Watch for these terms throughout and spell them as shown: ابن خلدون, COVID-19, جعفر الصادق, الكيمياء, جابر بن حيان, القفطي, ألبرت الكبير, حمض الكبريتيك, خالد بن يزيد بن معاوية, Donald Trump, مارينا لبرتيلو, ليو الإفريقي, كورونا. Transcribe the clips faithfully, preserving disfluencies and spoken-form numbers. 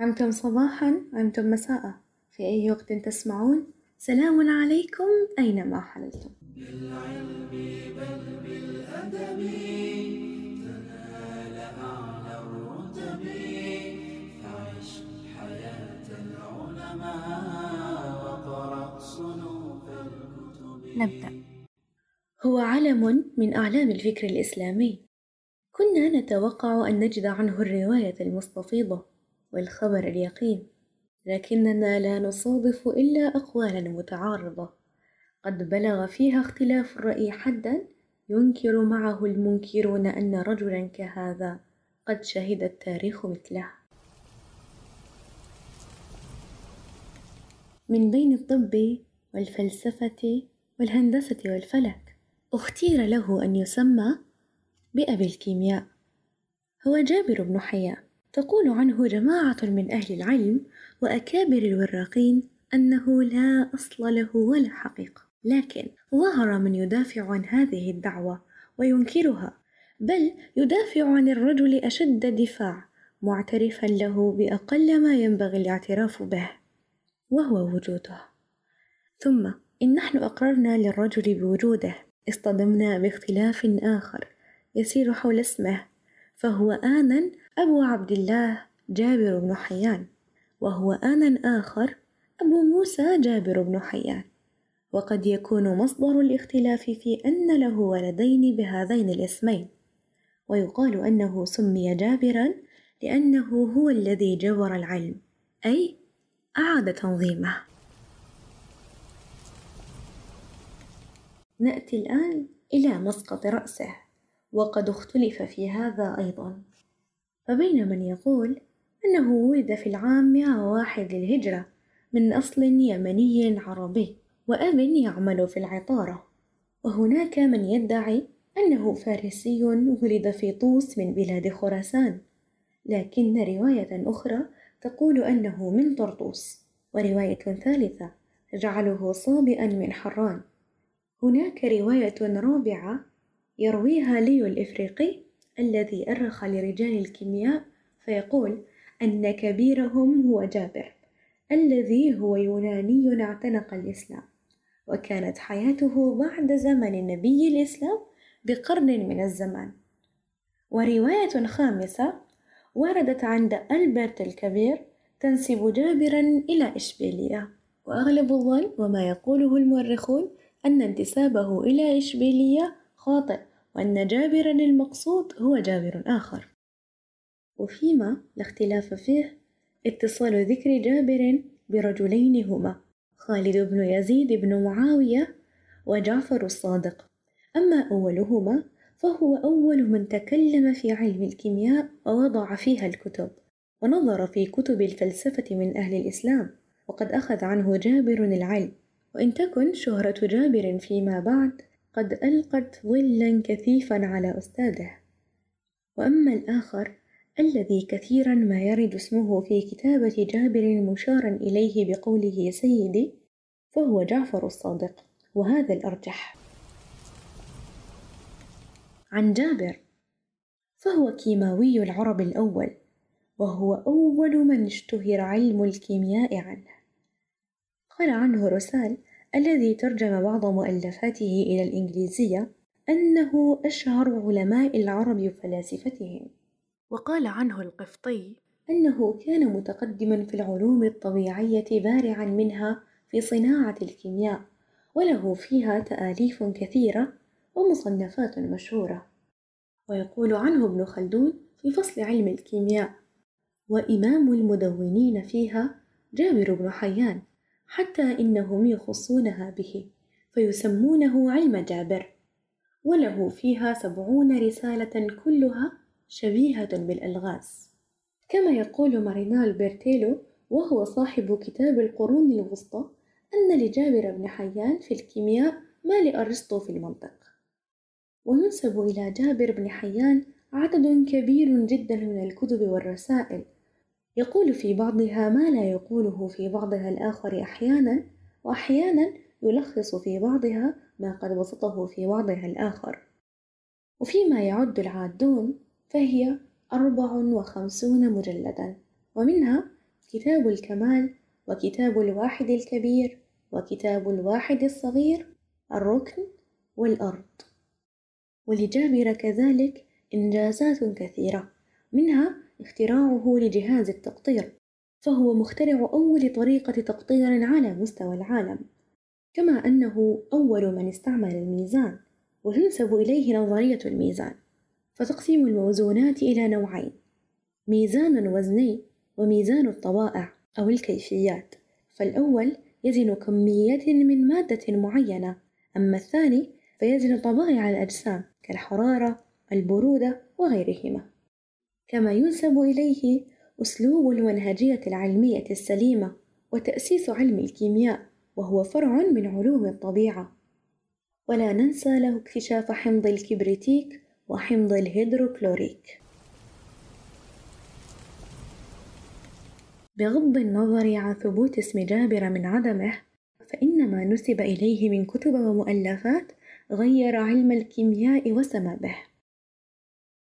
عمتم صباحا عمتم مساء، في أي وقت تسمعون، سلام عليكم أينما حللتم. بالعلم بل بالأدب تنال أعلى الرتب، فعش حياة العلماء وقرأ صنوف الكتب. نبدأ. هو علم من أعلام الفكر الإسلامي، كنا نتوقع أن نجد عنه الرواية المستفيضة والخبر اليقين، لكننا لا نصادف إلا أقوالا متعارضة قد بلغ فيها اختلاف الرأي حدا ينكر معه المنكرون أن رجلا كهذا قد شهد التاريخ مثله. من بين الطب والفلسفة والهندسة والفلك اختير له أن يسمى بأبي الكيمياء، هو جابر بن حيان. تقول عنه جماعة من أهل العلم وأكابر الوراقين أنه لا أصل له ولا حقيقة، لكن ظهر من يدافع عن هذه الدعوة وينكرها، بل يدافع عن الرجل أشد دفاع، معترفا له بأقل ما ينبغي الاعتراف به وهو وجوده. ثم إن نحن أقررنا للرجل بوجوده، اصطدمنا باختلاف آخر يسير حول اسمه، فهو آناً أبو عبد الله جابر بن حيان، وهو آناً آخر أبو موسى جابر بن حيان، وقد يكون مصدر الاختلاف في أن له ولدين بهذين الاسمين، ويقال أنه سمي جابراً لأنه هو الذي جبر العلم، أي أعاد تنظيمه. نأتي الآن إلى مسقط رأسه، وقد اختلف في هذا أيضاً، فبين من يقول أنه ولد في العام مئة وواحد للهجرة من أصل يمني عربي وأب يعمل في العطارة، وهناك من يدعي أنه فارسي ولد في طوس من بلاد خراسان، لكن رواية أخرى تقول أنه من طرطوس، ورواية ثالثة جعله صابئا من حران، هناك رواية رابعة يرويها ليو الإفريقي الذي أرخ لرجال الكيمياء فيقول أن كبيرهم هو جابر الذي هو يوناني اعتنق الإسلام، وكانت حياته بعد زمن النبي الإسلام بقرن من الزمان. ورواية خامسة وردت عند ألبرت الكبير تنسب جابرا إلى إشبيلية، وأغلب الظن وما يقوله المؤرخون أن انتسابه إلى إشبيلية خاطئ، وأن جابراً المقصود هو جابر آخر. وفيما لا اختلاف فيه اتصال ذكر جابر برجلين هما خالد بن يزيد بن معاوية وجعفر الصادق، أما أولهما فهو أول من تكلم في علم الكيمياء ووضع فيها الكتب ونظر في كتب الفلسفة من أهل الإسلام، وقد أخذ عنه جابر العلم، وإن تكن شهرة جابر فيما بعد قد ألقت ظلاً كثيفاً على أستاذه. وأما الآخر الذي كثيراً ما يرد اسمه في كتابة جابر مشاراً إليه بقوله سيدي، فهو جعفر الصادق، وهذا الأرجح. عن جابر فهو كيماوي العرب الأول، وهو أول من اشتهر علم الكيمياء عنه. قال عنه رسال الذي ترجم بعض مؤلفاته إلى الإنجليزية أنه أشهر علماء العرب وفلاسفتهم، وقال عنه القفطي أنه كان متقدما في العلوم الطبيعية بارعا منها في صناعة الكيمياء، وله فيها تآليف كثيرة ومصنفات مشهورة. ويقول عنه ابن خلدون في فصل علم الكيمياء وإمام المدونين فيها جابر بن حيان، حتى إنهم يخصونها به فيسمونه علم جابر، وله فيها سبعون رسالة كلها شبيهة بالألغاز. كما يقول مارينا لبرتيلو وهو صاحب كتاب القرون الوسطى أن لجابر بن حيان في الكيمياء ما لأرسطو في المنطق. وينسب إلى جابر بن حيان عدد كبير جدا من الكتب والرسائل، يقول في بعضها ما لا يقوله في بعضها الآخر أحيانا، وأحيانا يلخص في بعضها ما قد بسطه في بعضها الآخر. وفيما يعد العادون فهي أربع وخمسون مجلدا، ومنها كتاب الكمال وكتاب الواحد الكبير وكتاب الواحد الصغير، الركن والأرض. ولجابر كذلك إنجازات كثيرة، منها اختراعه لجهاز التقطير، فهو مخترع أول طريقة تقطير على مستوى العالم، كما أنه أول من استعمل الميزان، وتنسب إليه نظرية الميزان، فتقسيم الموزونات إلى نوعين: ميزان وزني وميزان الطوائع أو الكيفيات، فالأول يزن كمية من مادة معينة، أما الثاني فيزن طبائع الأجسام كالحرارة، البرودة وغيرهما. كما ينسب إليه أسلوب المنهجية العلمية السليمة وتأسيس علم الكيمياء، وهو فرع من علوم الطبيعة. ولا ننسى له اكتشاف حمض الكبريتيك وحمض الهيدروكلوريك. بغض النظر عن ثبوت اسم جابر من عدمه، فإن ما نسب إليه من كتب ومؤلفات غير علم الكيمياء وسمى به.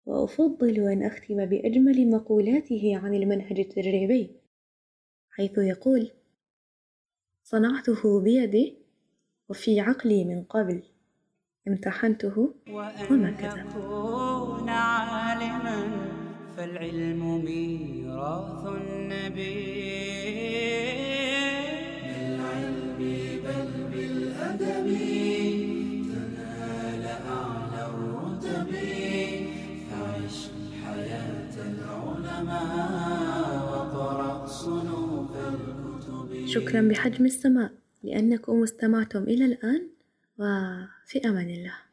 وأفضل أن أختم بأجمل مقولاته عن المنهج التجريبي، حيث يقول: صنعته بيدي وفي عقلي من قبل، امتحنته وما كذب. فالعلم ميراث النبي، بالعلم بل بالأدب، تنال أعلى الرتب، فعش حياة العلماء وقرأ صنوف الكتب. شكرا بحجم السماء لأنكم استمعتم إلى الآن، وفي أمان الله.